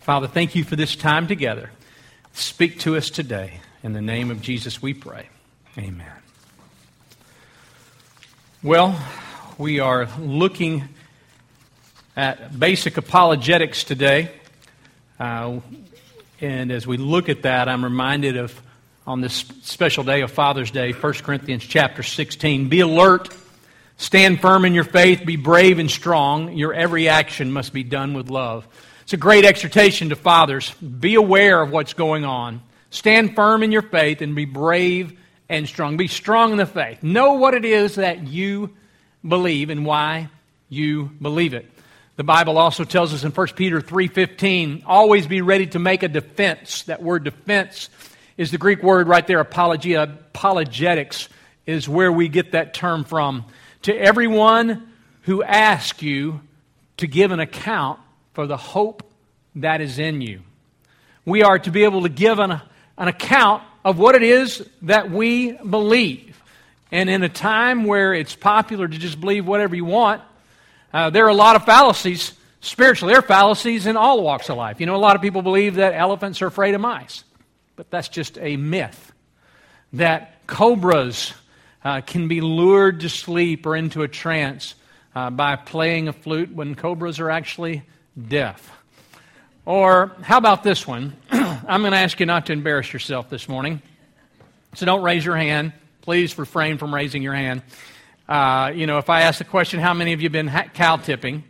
Father, thank you for this time together. Speak to us today. In the name of Jesus we pray. Amen. Well, we are looking at basic apologetics today. And as we look at that, I'm reminded of, on this special day of Father's Day, 1 Corinthians chapter 16, be alert, stand firm in your faith, be brave and strong. Your every action must be done with love. It's a great exhortation to fathers. Be aware of what's going on. Stand firm in your faith and be brave and strong. Be strong in the faith. Know what it is that you believe and why you believe it. The Bible also tells us in 1 Peter 3:15, always be ready to make a defense. That word defense is the Greek word right there, apologia. Apologetics is where we get that term from. To everyone who asks you to give an account for the hope that is in you. We are to be able to give an account of what it is that we believe. And in a time where it's popular to just believe whatever you want, there are a lot of fallacies, spiritually. There are fallacies in all walks of life. You know, a lot of people believe that elephants are afraid of mice. But that's just a myth. That cobras can be lured to sleep or into a trance by playing a flute when cobras are actually deaf. Or how about this one? I'm going to ask you not to embarrass yourself this morning. So don't raise your hand. Please refrain from raising your hand. You know, if I ask the question, how many of you have been cow tipping?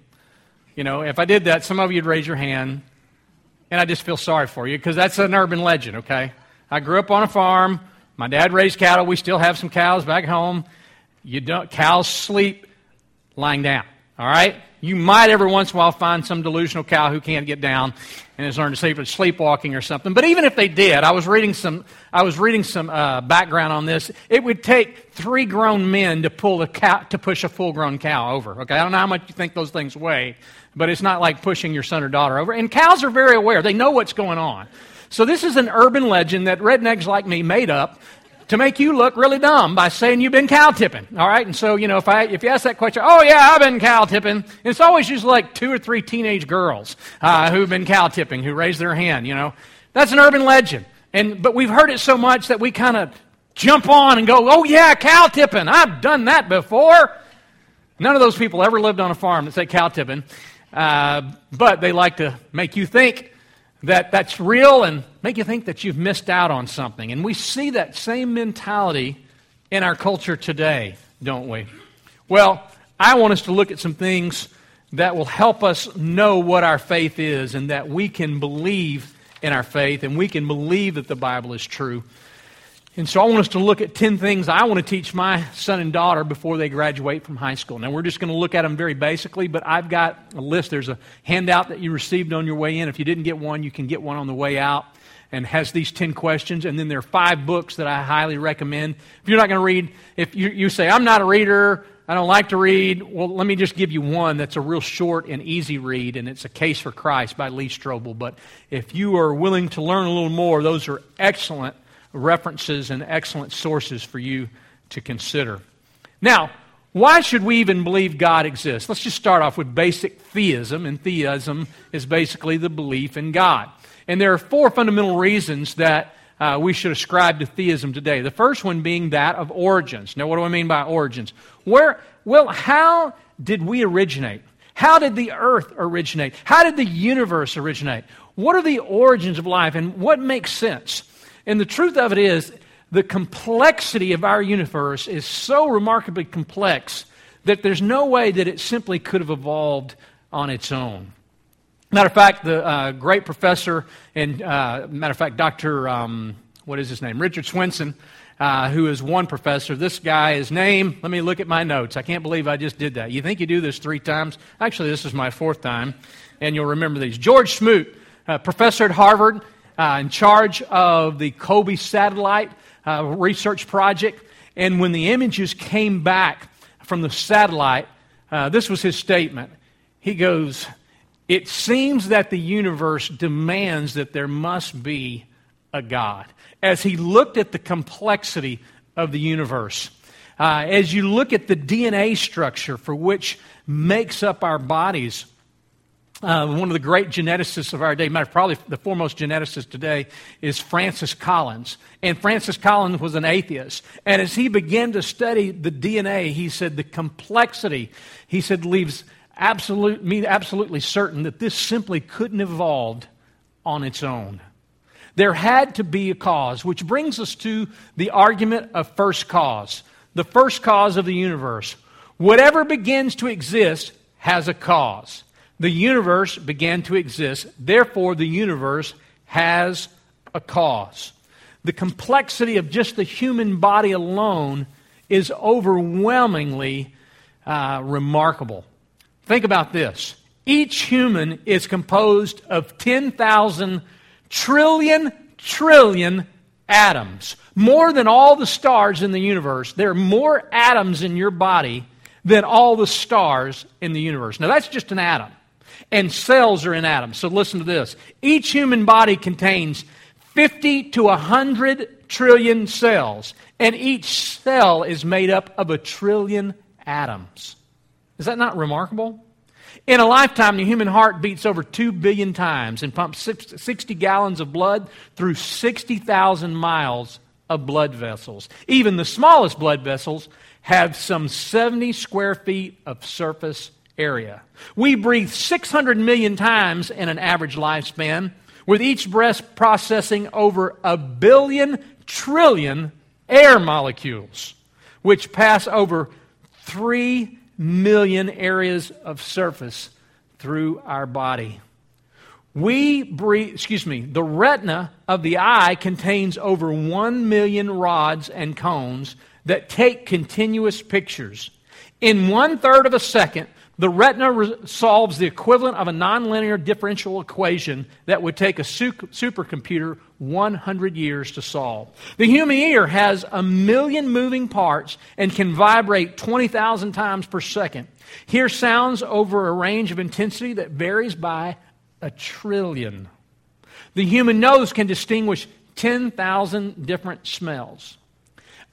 You know, if I did that, some of you would raise your hand. And I just feel sorry for you because that's an urban legend, okay? I grew up on a farm. My dad raised cattle. We still have some cows back home. Cows sleep lying down, all right? You might every once in a while find some delusional cow who can't get down and has learned to sleep, it's sleepwalking or something. But even if they did, I was reading some background on this. It would take 3 grown men to push a full-grown cow over. Okay, I don't know how much you think those things weigh, but it's not like pushing your son or daughter over. And cows are very aware; they know what's going on. So this is an urban legend that rednecks like me made up to make you look really dumb by saying you've been cow tipping, all right? And so, you know, if you ask that question, oh, yeah, I've been cow tipping, it's always just like 2 or 3 teenage girls who've been cow tipping, who raise their hand, you know. That's an urban legend. But we've heard it so much that we kind of jump on and go, oh, yeah, cow tipping, I've done that before. None of those people ever lived on a farm that say cow tipping, but they like to make you think that that's real and make you think that you've missed out on something. And we see that same mentality in our culture today, don't we? Well, I want us to look at some things that will help us know what our faith is and that we can believe in our faith and we can believe that the Bible is true. And so I want us to look at 10 things I want to teach my son and daughter before they graduate from high school. Now, we're just going to look at them very basically, but I've got a list. There's a handout that you received on your way in. If you didn't get one, you can get one on the way out, and has these 10 questions. And then there are 5 books that I highly recommend. If you're not going to read, if you say, I'm not a reader, I don't like to read, well, let me just give you one that's a real short and easy read, and it's A Case for Christ by Lee Strobel. But if you are willing to learn a little more, those are excellent references and excellent sources for you to consider. Now, why should we even believe God exists? Let's just start off with basic theism, and theism is basically the belief in God. And there are 4 fundamental reasons that we should ascribe to theism today. The first one being that of origins. Now, what do I mean by origins? How did we originate? How did the earth originate? How did the universe originate? What are the origins of life, and what makes sense? And the truth of it is, the complexity of our universe is so remarkably complex that there's no way that it simply could have evolved on its own. Matter of fact, the great professor and, Dr. Richard Swenson, who is one professor. This guy, his name, let me look at my notes. I can't believe I just did that. You think you do this 3 times? Actually, this is my 4th time, and you'll remember these. George Smoot, professor at Harvard, in charge of the Kobe Satellite research project. And when the images came back from the satellite, this was his statement. He goes, it seems that the universe demands that there must be a God. As he looked at the complexity of the universe, as you look at the DNA structure for which makes up our bodies, One of the great geneticists of our day, probably the foremost geneticist today, is Francis Collins. And Francis Collins was an atheist. And as he began to study the DNA, he said the complexity, he said, leaves me absolutely certain that this simply couldn't have evolved on its own. There had to be a cause, which brings us to the argument of first cause, the first cause of the universe. Whatever begins to exist has a cause. The universe began to exist, therefore the universe has a cause. The complexity of just the human body alone is overwhelmingly remarkable. Think about this. Each human is composed of 10,000 trillion atoms. More than all the stars in the universe. There are more atoms in your body than all the stars in the universe. Now that's just an atom. And cells are in atoms. So listen to this. Each human body contains 50 to 100 trillion cells. And each cell is made up of a trillion atoms. Is that not remarkable? In a lifetime, the human heart beats over 2 billion times and pumps 60 gallons of blood through 60,000 miles of blood vessels. Even the smallest blood vessels have some 70 square feet of surface area. We breathe 600 million times in an average lifespan, with each breath processing over a billion trillion air molecules, which pass over 3 million areas of surface through our body. The retina of the eye contains over 1 million rods and cones that take continuous pictures. In 1/3 of a second, the retina solves the equivalent of a nonlinear differential equation that would take a supercomputer 100 years to solve. The human ear has a million moving parts and can vibrate 20,000 times per second. Hear sounds over a range of intensity that varies by a trillion. The human nose can distinguish 10,000 different smells.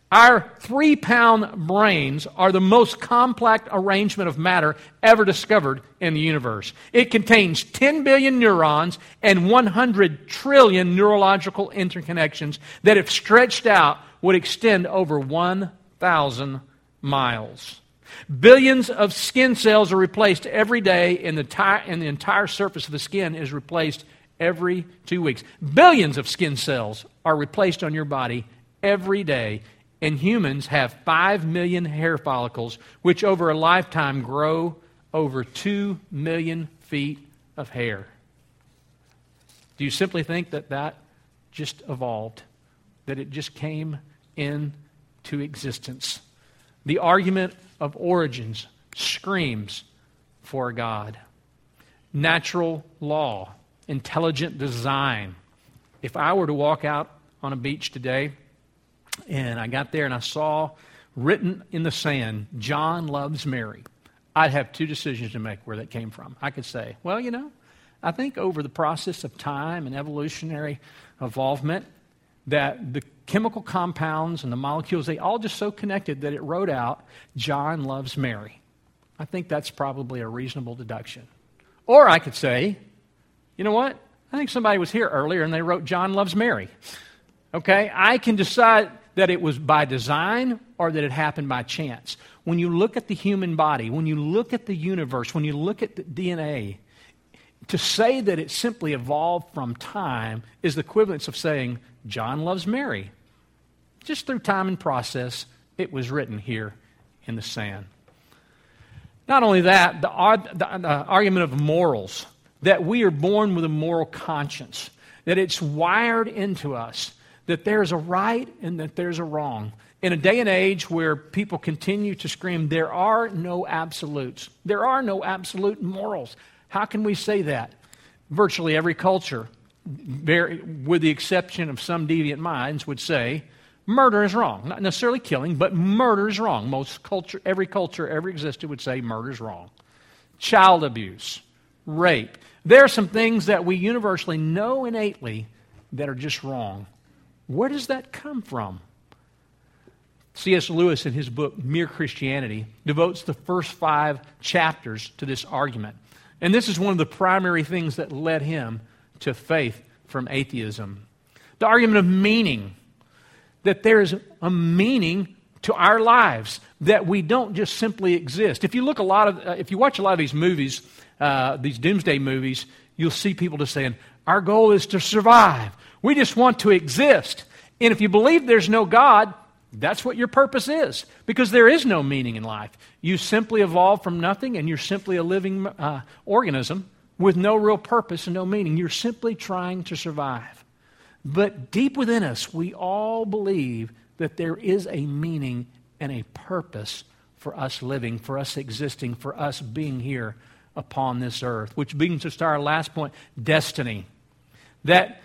Our 3-pound brains are the most complex arrangement of matter ever discovered in the universe. It contains 10 billion neurons and 100 trillion neurological interconnections that, if stretched out, would extend over 1,000 miles. Billions of skin cells are replaced every day, and the entire surface of the skin is replaced every 2 weeks. Billions of skin cells are replaced on your body every day, and humans have 5 million hair follicles, which over a lifetime grow over 2 million feet of hair. Do you simply think that just evolved, that it just came into existence? The argument of origins screams for God. Natural law, intelligent design. If I were to walk out on a beach today, and I got there and I saw written in the sand, John loves Mary, I'd have two decisions to make where that came from. I could say, well, I think over the process of time and evolutionary evolvement that the chemical compounds and the molecules, they all just so connected that it wrote out, John loves Mary. I think that's probably a reasonable deduction. Or I could say, what? I think somebody was here earlier and they wrote John loves Mary. Okay, I can decide that it was by design or that it happened by chance. When you look at the human body, when you look at the universe, when you look at the DNA, to say that it simply evolved from time is the equivalence of saying, John loves Mary. Just through time and process, it was written here in the sand. Not only that, the argument of morals, that we are born with a moral conscience, that it's wired into us, that there's a right and that there's a wrong. In a day and age where people continue to scream, there are no absolutes. There are no absolute morals. How can we say that? Virtually every culture, with the exception of some deviant minds, would say murder is wrong. Not necessarily killing, but murder is wrong. Every culture ever existed would say murder is wrong. Child abuse, rape. There are some things that we universally know innately that are just wrong. Where does that come from? C.S. Lewis, in his book, Mere Christianity, devotes the first 5 chapters to this argument. And this is one of the primary things that led him to faith from atheism. The argument of meaning, that there is a meaning to our lives, that we don't just simply exist. If you look if you watch a lot of these movies, these doomsday movies, you'll see people just saying, our goal is to survive. We just want to exist. And if you believe there's no God, that's what your purpose is, because there is no meaning in life. You simply evolved from nothing, and you're simply a living organism with no real purpose and no meaning. You're simply trying to survive. But deep within us, we all believe that there is a meaning and a purpose for us living, for us existing, for us being here upon this earth, which brings us to our last point, destiny. That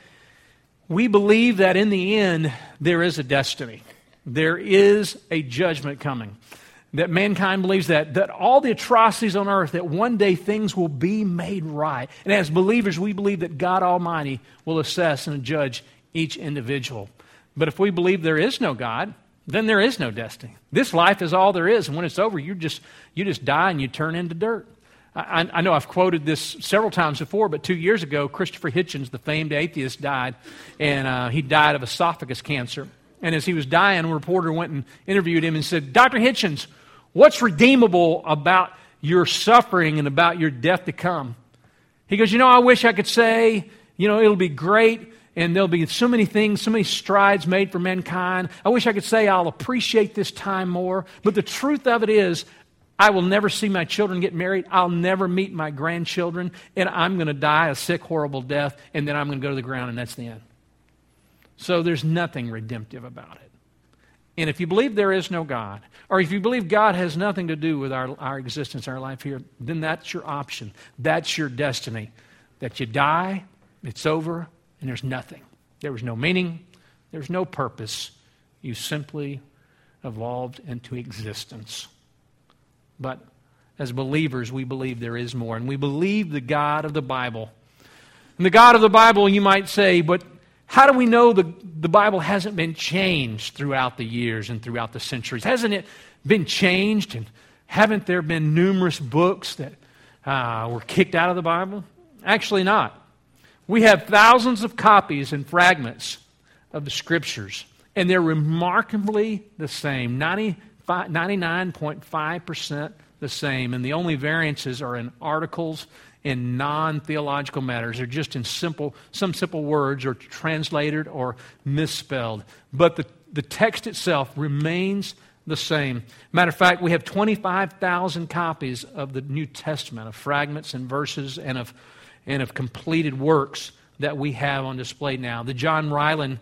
we believe that in the end, there is a destiny. There is a judgment coming. That mankind believes that all the atrocities on earth, that one day things will be made right. And as believers, we believe that God Almighty will assess and judge each individual. But if we believe there is no God, then there is no destiny. This life is all there is, and when it's over, you just die and you turn into dirt. I know I've quoted this several times before, but 2 years ago, Christopher Hitchens, the famed atheist, died, and he died of esophagus cancer. And as he was dying, a reporter went and interviewed him and said, Dr. Hitchens, what's redeemable about your suffering and about your death to come? He goes, I wish I could say, it'll be great, and there'll be so many things, so many strides made for mankind. I wish I could say I'll appreciate this time more. But the truth of it is, I will never see my children get married. I'll never meet my grandchildren. And I'm going to die a sick, horrible death. And then I'm going to go to the ground, and that's the end. So there's nothing redemptive about it. And if you believe there is no God, or if you believe God has nothing to do with our existence, our life here, then that's your option. That's your destiny. That you die, it's over, and there's nothing. There was no meaning. There was no purpose. You simply evolved into existence. But as believers, we believe there is more. And we believe the God of the Bible. And the God of the Bible, you might say, but how do we know the Bible hasn't been changed throughout the years and throughout the centuries? Hasn't it been changed? And haven't there been numerous books that were kicked out of the Bible? Actually not. We have thousands of copies and fragments of the Scriptures, and they're remarkably the same, 99.5% the same, and the only variances are in articles and non-theological matters. They're just in some simple words or translated or misspelled. But the text itself remains the same. Matter of fact, we have 25,000 copies of the New Testament, of fragments and verses and of completed works that we have on display now. The John Ryland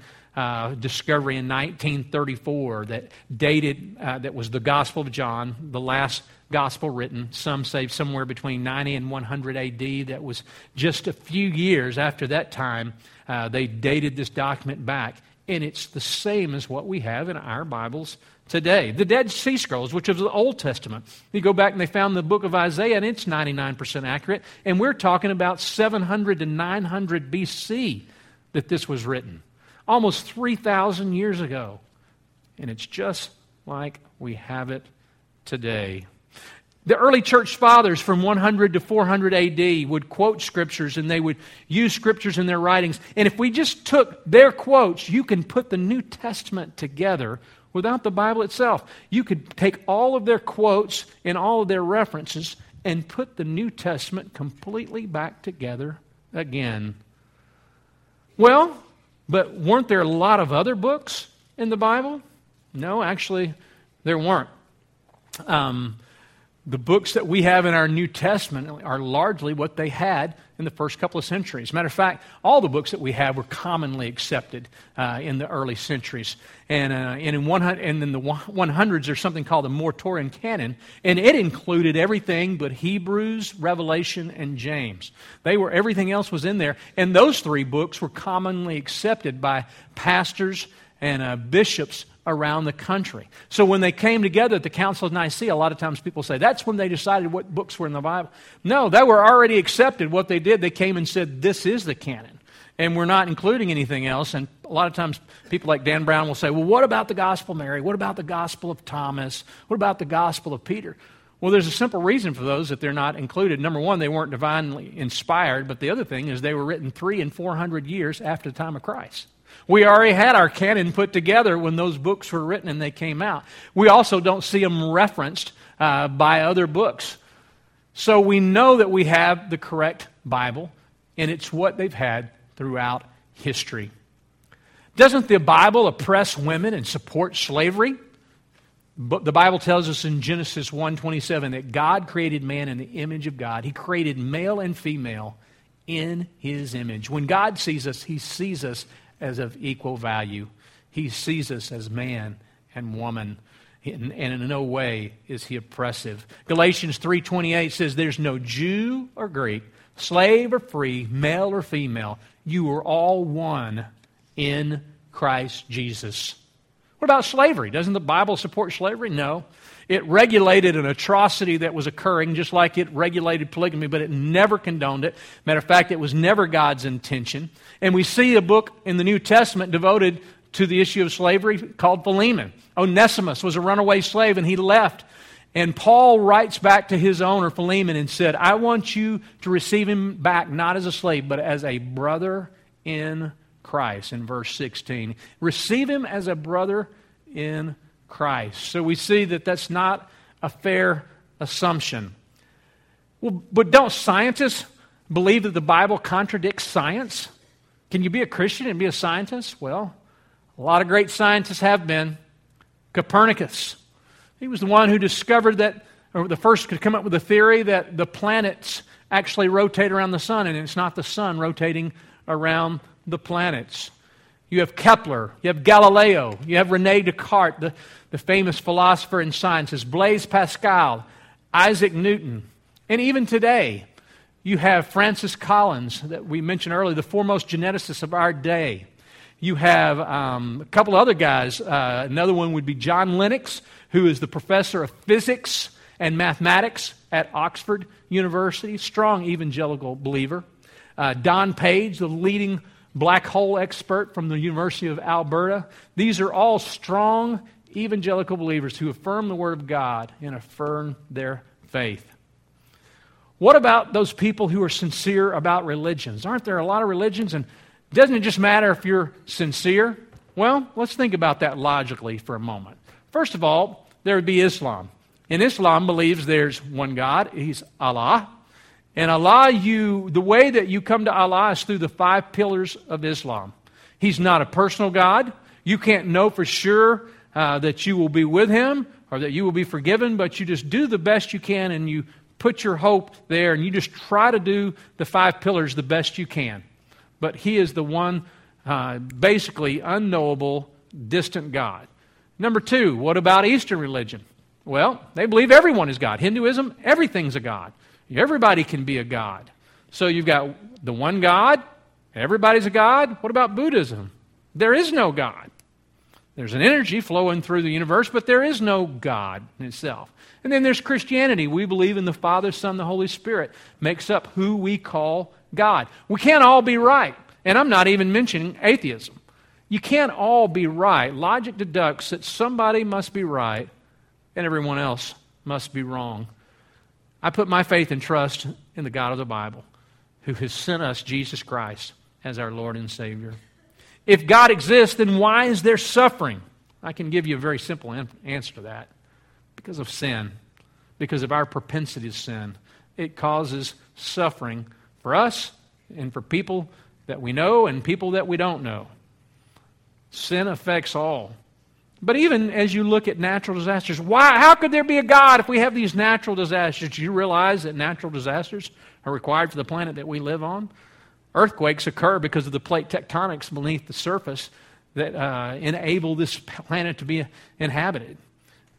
discovery in 1934 that was the Gospel of John, the last gospel written, some say somewhere between 90 and 100 AD. That was just a few years after that time. They dated this document back, and it's the same as what we have in our Bibles today. The Dead Sea Scrolls, which is the Old Testament. You go back and they found the book of Isaiah, and it's 99% accurate. And we're talking about 700 to 900 BC that this was written. Almost 3,000 years ago. And it's just like we have it today. The early church fathers from 100 to 400 AD would quote Scriptures, and they would use Scriptures in their writings. And if we just took their quotes, you can put the New Testament together without the Bible itself. You could take all of their quotes and all of their references and put the New Testament completely back together again. Well, but weren't there a lot of other books in the Bible? No, actually, there weren't. The books that we have in our New Testament are largely what they had in the first couple of centuries. Matter of fact, all the books that we have were commonly accepted in the early centuries. And in the 100s, there's something called the Mortorian Canon, and it included everything but Hebrews, Revelation, and James. Everything else was in there, and those three books were commonly accepted by pastors and bishops around the country. So when they came together at the Council of Nicaea, a lot of times people say, that's when they decided what books were in the Bible. No, they were already accepted. What they did, they came and said, this is the canon, and we're not including anything else. And a lot of times people like Dan Brown will say, well, what about the Gospel of Mary? What about the Gospel of Thomas? What about the Gospel of Peter? Well, there's a simple reason for those that they're not included. Number one, they weren't divinely inspired, but the other thing is they were written 300 and 400 years after the time of Christ. We already had our canon put together when those books were written and they came out. We also don't see them referenced by other books. So we know that we have the correct Bible, and it's what they've had throughout history. Doesn't the Bible oppress women and support slavery? But the Bible tells us in Genesis 1:27 that God created man in the image of God. He created male and female in His image. When God sees us, He sees us as of equal value. He sees us as man and woman, and in no way is He oppressive. Galatians 3:28 says, "There's no Jew or Greek, slave or free, male or female. You are all one in Christ Jesus." What about slavery? Doesn't the Bible support slavery? No. It regulated an atrocity that was occurring, just like it regulated polygamy, but it never condoned it. Matter of fact, it was never God's intention. And we see a book in the New Testament devoted to the issue of slavery called Philemon. Onesimus was a runaway slave, and he left. And Paul writes back to his owner, Philemon, and said, "I want you to receive him back not as a slave, but as a brother in Christ," in verse 16. Receive him as a brother in Christ. So we see that that's not a fair assumption. Well, but don't scientists believe that the Bible contradicts science? Can you be a Christian and be a scientist? Well, a lot of great scientists have been. Copernicus, he was the one who discovered that, or the first to come up with a theory that the planets actually rotate around the sun, and it's not the sun rotating around the planets. You have Kepler, you have Galileo, you have René Descartes, the famous philosopher in sciences, Blaise Pascal, Isaac Newton, and even today you have Francis Collins that we mentioned earlier, the foremost geneticist of our day. You have a couple of other guys. Another one would be John Lennox, who is the professor of physics and mathematics at Oxford University, strong evangelical believer. Don Page, the leading black hole expert from the University of Alberta. These are all strong evangelical believers who affirm the Word of God and affirm their faith. What about those people who are sincere about religions? Aren't there a lot of religions? And doesn't it just matter if you're sincere? Well, let's think about that logically for a moment. First of all, there would be Islam. And Islam believes there's one God. He's Allah. And Allah, the way that you come to Allah is through the five pillars of Islam. He's not a personal God. You can't know for sure that you will be with Him or that you will be forgiven, but you just do the best you can and you put your hope there and you just try to do the five pillars the best you can. But He is the one basically unknowable, distant God. Number two, what about Eastern religion? Well, they believe everyone is God. Hinduism, everything's a God. Everybody can be a god. So you've got the one God, everybody's a god. What about Buddhism? There is no God. There's an energy flowing through the universe, but there is no God in itself. And then there's Christianity. We believe in the Father, Son, the Holy Spirit makes up who we call God. We can't all be right. And I'm not even mentioning atheism. You can't all be right. Logic deducts that somebody must be right and everyone else must be wrong. I put my faith and trust in the God of the Bible, who has sent us Jesus Christ as our Lord and Savior. If God exists, then why is there suffering? I can give you a very simple answer to that. Because of sin. Because of our propensity to sin. It causes suffering for us and for people that we know and people that we don't know. Sin affects all. But even as you look at natural disasters, how could there be a God if we have these natural disasters? Do you realize that natural disasters are required for the planet that we live on? Earthquakes occur because of the plate tectonics beneath the surface that enable this planet to be inhabited.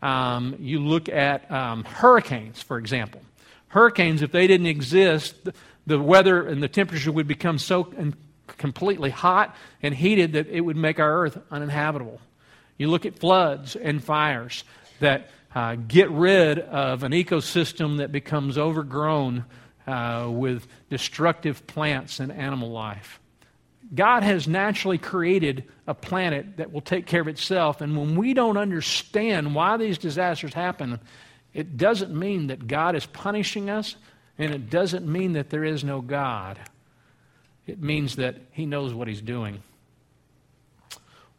You look at hurricanes, for example. Hurricanes, if they didn't exist, the weather and the temperature would become so completely hot and heated that it would make our Earth uninhabitable. You look at floods and fires that get rid of an ecosystem that becomes overgrown with destructive plants and animal life. God has naturally created a planet that will take care of itself, and when we don't understand why these disasters happen, It doesn't mean that God is punishing us, and it doesn't mean that there is no God. It means that He knows what He's doing.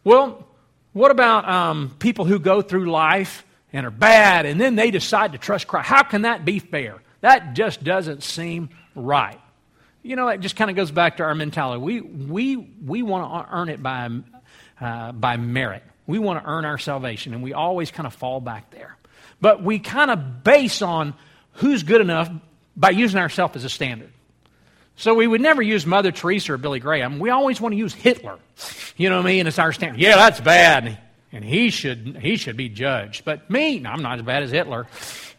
Well, what about people who go through life and are bad, and then they decide to trust Christ? How can that be fair? That just doesn't seem right. You know, it just kind of goes back to our mentality. We want to earn it by merit. We want to earn our salvation, and we always kind of fall back there. But we kind of base on who's good enough by using ourselves as a standard. So we would never use Mother Teresa or Billy Graham. We always want to use Hitler. You know what I mean? It's our standard. Yeah, that's bad, and he should be judged. But me, no, I'm not as bad as Hitler.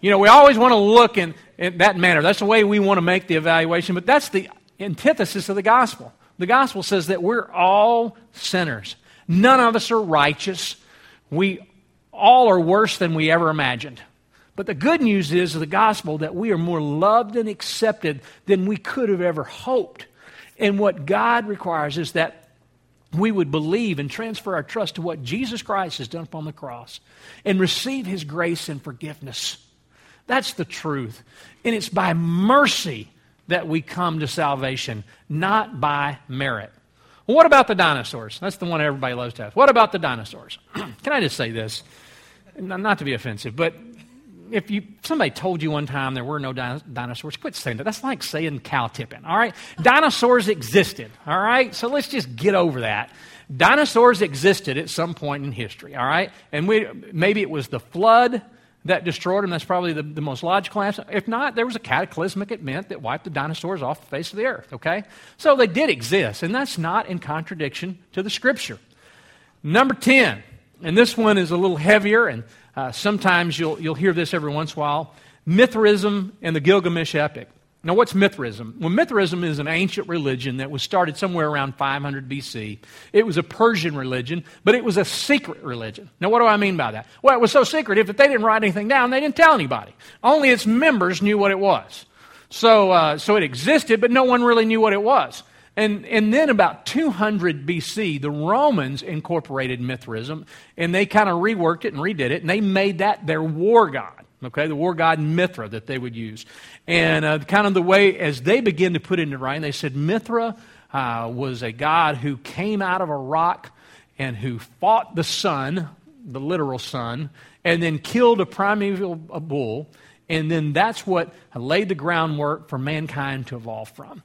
You know, we always want to look in that manner. That's the way we want to make the evaluation, but that's the antithesis of the gospel. The gospel says that we're all sinners. None of us are righteous. We all are worse than we ever imagined. But the good news is of the gospel that we are more loved and accepted than we could have ever hoped. And what God requires is that we would believe and transfer our trust to what Jesus Christ has done upon the cross and receive His grace and forgiveness. That's the truth. And it's by mercy that we come to salvation, not by merit. Well, what about the dinosaurs? That's the one everybody loves to ask. What about the dinosaurs? Can I just say this? Not to be offensive, but if somebody told you one time there were no dinosaurs, quit saying that. That's like saying cow tipping, all right? Dinosaurs existed, all right? So let's just get over that. Dinosaurs existed at some point in history, all right? And maybe it was the flood that destroyed them. That's probably the most logical answer. If not, there was a cataclysmic event that wiped the dinosaurs off the face of the earth, okay? So they did exist, and that's not in contradiction to the Scripture. Number 10, and this one is a little heavier, and sometimes you'll hear this every once in a while, Mithraism and the Gilgamesh epic. Now, what's Mithraism? Well, Mithraism is an ancient religion that was started somewhere around 500 BC. It was a Persian religion, but it was a secret religion. Now, what do I mean by that? Well, it was so secretive that they didn't write anything down. They didn't tell anybody. Only its members knew what it was. So it existed, but no one really knew what it was. And then about 200 BC, the Romans incorporated Mithraism, and they kind of reworked it and redid it, and they made that their war god, okay, the war god Mithra that they would use. And kind of the way, as they began to put into writing, they said Mithra was a god who came out of a rock and who fought the sun, the literal sun, and then killed a primeval bull, and then that's what laid the groundwork for mankind to evolve from.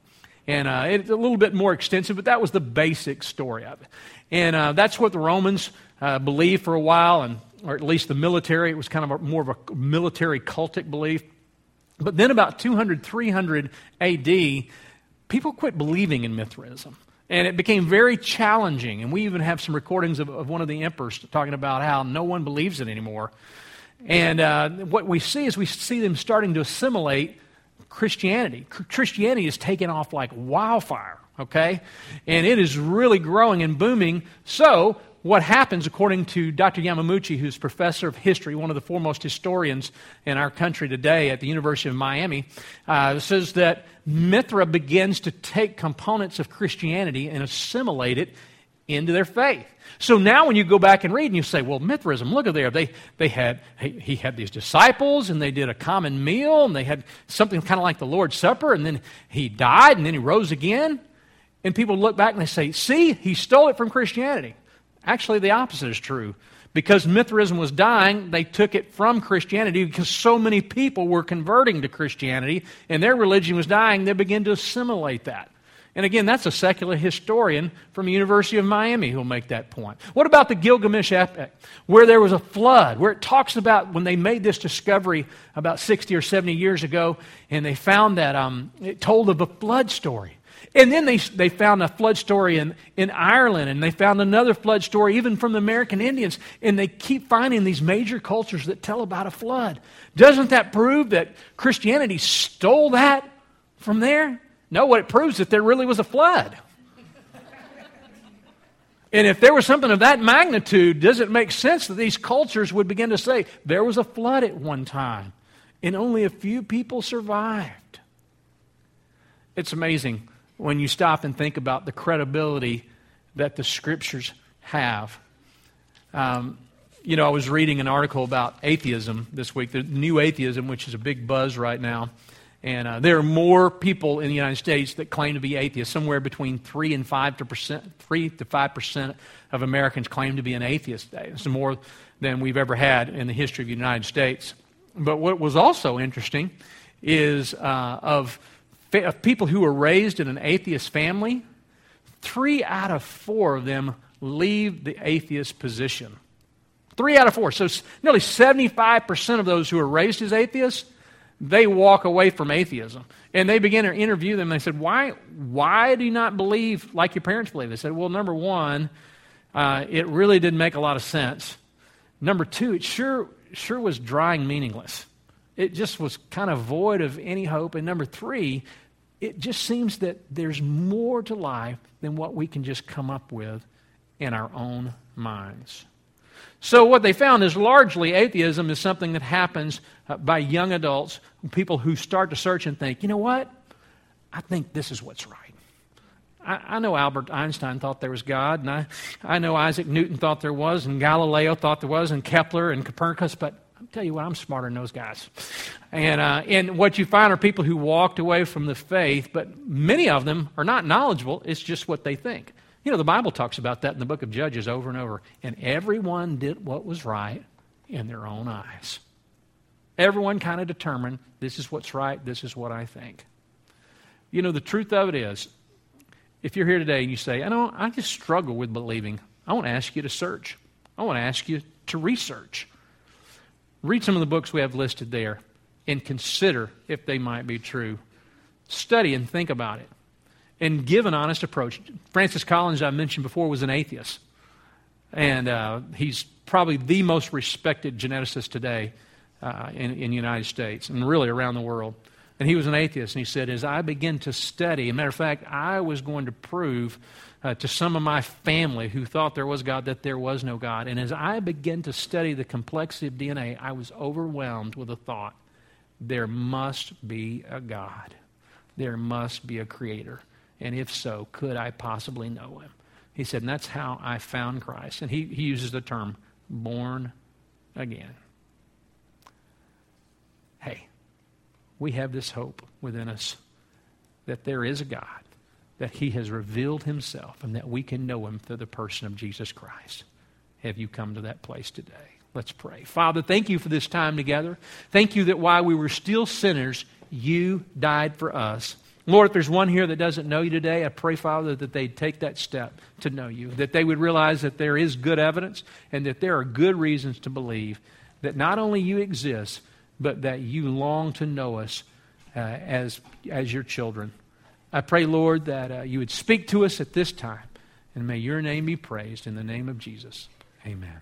And it's a little bit more extensive, but that was the basic story of it. And that's what the Romans believed for a while, or at least the military. It was kind of more of a military cultic belief. But then about 200, 300 AD, people quit believing in Mithraism. And it became very challenging. And we even have some recordings of one of the emperors talking about how no one believes it anymore. And what we see them starting to assimilate Christianity. Christianity is taking off like wildfire, okay? And it is really growing and booming. So what happens, according to Dr. Yamaguchi, who's professor of history, one of the foremost historians in our country today at the University of Miami, says that Mithra begins to take components of Christianity and assimilate it into their faith. So now when you go back and read and you say, well, Mithraism, look at there. He had these disciples and they did a common meal and they had something kind of like the Lord's Supper and then he died and then he rose again. And people look back and they say, see, he stole it from Christianity. Actually, the opposite is true. Because Mithraism was dying, they took it from Christianity because so many people were converting to Christianity and their religion was dying. They began to assimilate that. And again, that's a secular historian from the University of Miami who'll make that point. What about the Gilgamesh epic, where there was a flood, where it talks about when they made this discovery about 60 or 70 years ago, and they found that it told of a flood story. And then they found a flood story in Ireland, and they found another flood story even from the American Indians, and they keep finding these major cultures that tell about a flood. Doesn't that prove that Christianity stole that from there? No, what it proves is that there really was a flood. And if there was something of that magnitude, does it make sense that these cultures would begin to say, there was a flood at one time, and only a few people survived? It's amazing when you stop and think about the credibility that the Scriptures have. You know, I was reading an article about atheism this week, the new atheism, which is a big buzz right now. And there are more people in the United States that claim to be atheists. Somewhere between 3 to 5% of Americans claim to be an atheist today. It's more than we've ever had in the history of the United States. But what was also interesting is of people who were raised in an atheist family, 3 out of 4 of them leave the atheist position. 3 out of 4. So nearly 75% of those who were raised as atheists, they walk away from atheism. And they began to interview them. They said, why do you not believe like your parents believe? They said, well, number one, it really didn't make a lot of sense. Number two, it sure was dry and meaningless. It just was kind of void of any hope. And number three, it just seems that there's more to life than what we can just come up with in our own minds. So what they found is largely atheism is something that happens by young adults, people who start to search and think, you know what? I think this is what's right. I know Albert Einstein thought there was God, and I know Isaac Newton thought there was, and Galileo thought there was, and Kepler and Copernicus, but I'll tell you what, I'm smarter than those guys. And what you find are people who walked away from the faith, but many of them are not knowledgeable. It's just what they think. You know, the Bible talks about that in the book of Judges over and over. And everyone did what was right in their own eyes. Everyone kind of determined, this is what's right, this is what I think. You know, the truth of it is, if you're here today and you say, I just struggle with believing, I want to ask you to search. I want to ask you to research. Read some of the books we have listed there and consider if they might be true. Study and think about it. And give an honest approach. Francis Collins, I mentioned before, was an atheist. And he's probably the most respected geneticist today in the United States and really around the world. And he was an atheist. And he said, as I begin to study, as a matter of fact, I was going to prove to some of my family who thought there was God that there was no God. And as I began to study the complexity of DNA, I was overwhelmed with the thought, there must be a God. There must be a creator. And if so, could I possibly know him? He said, and that's how I found Christ. And he uses the term, born again. Hey, we have this hope within us that there is a God, that he has revealed himself, and that we can know him through the person of Jesus Christ. Have you come to that place today? Let's pray. Father, thank you for this time together. Thank you that while we were still sinners, you died for us. Lord, if there's one here that doesn't know you today, I pray, Father, that they'd take that step to know you, that they would realize that there is good evidence and that there are good reasons to believe that not only you exist, but that you long to know us as your children. I pray, Lord, that you would speak to us at this time, and may your name be praised in the name of Jesus. Amen.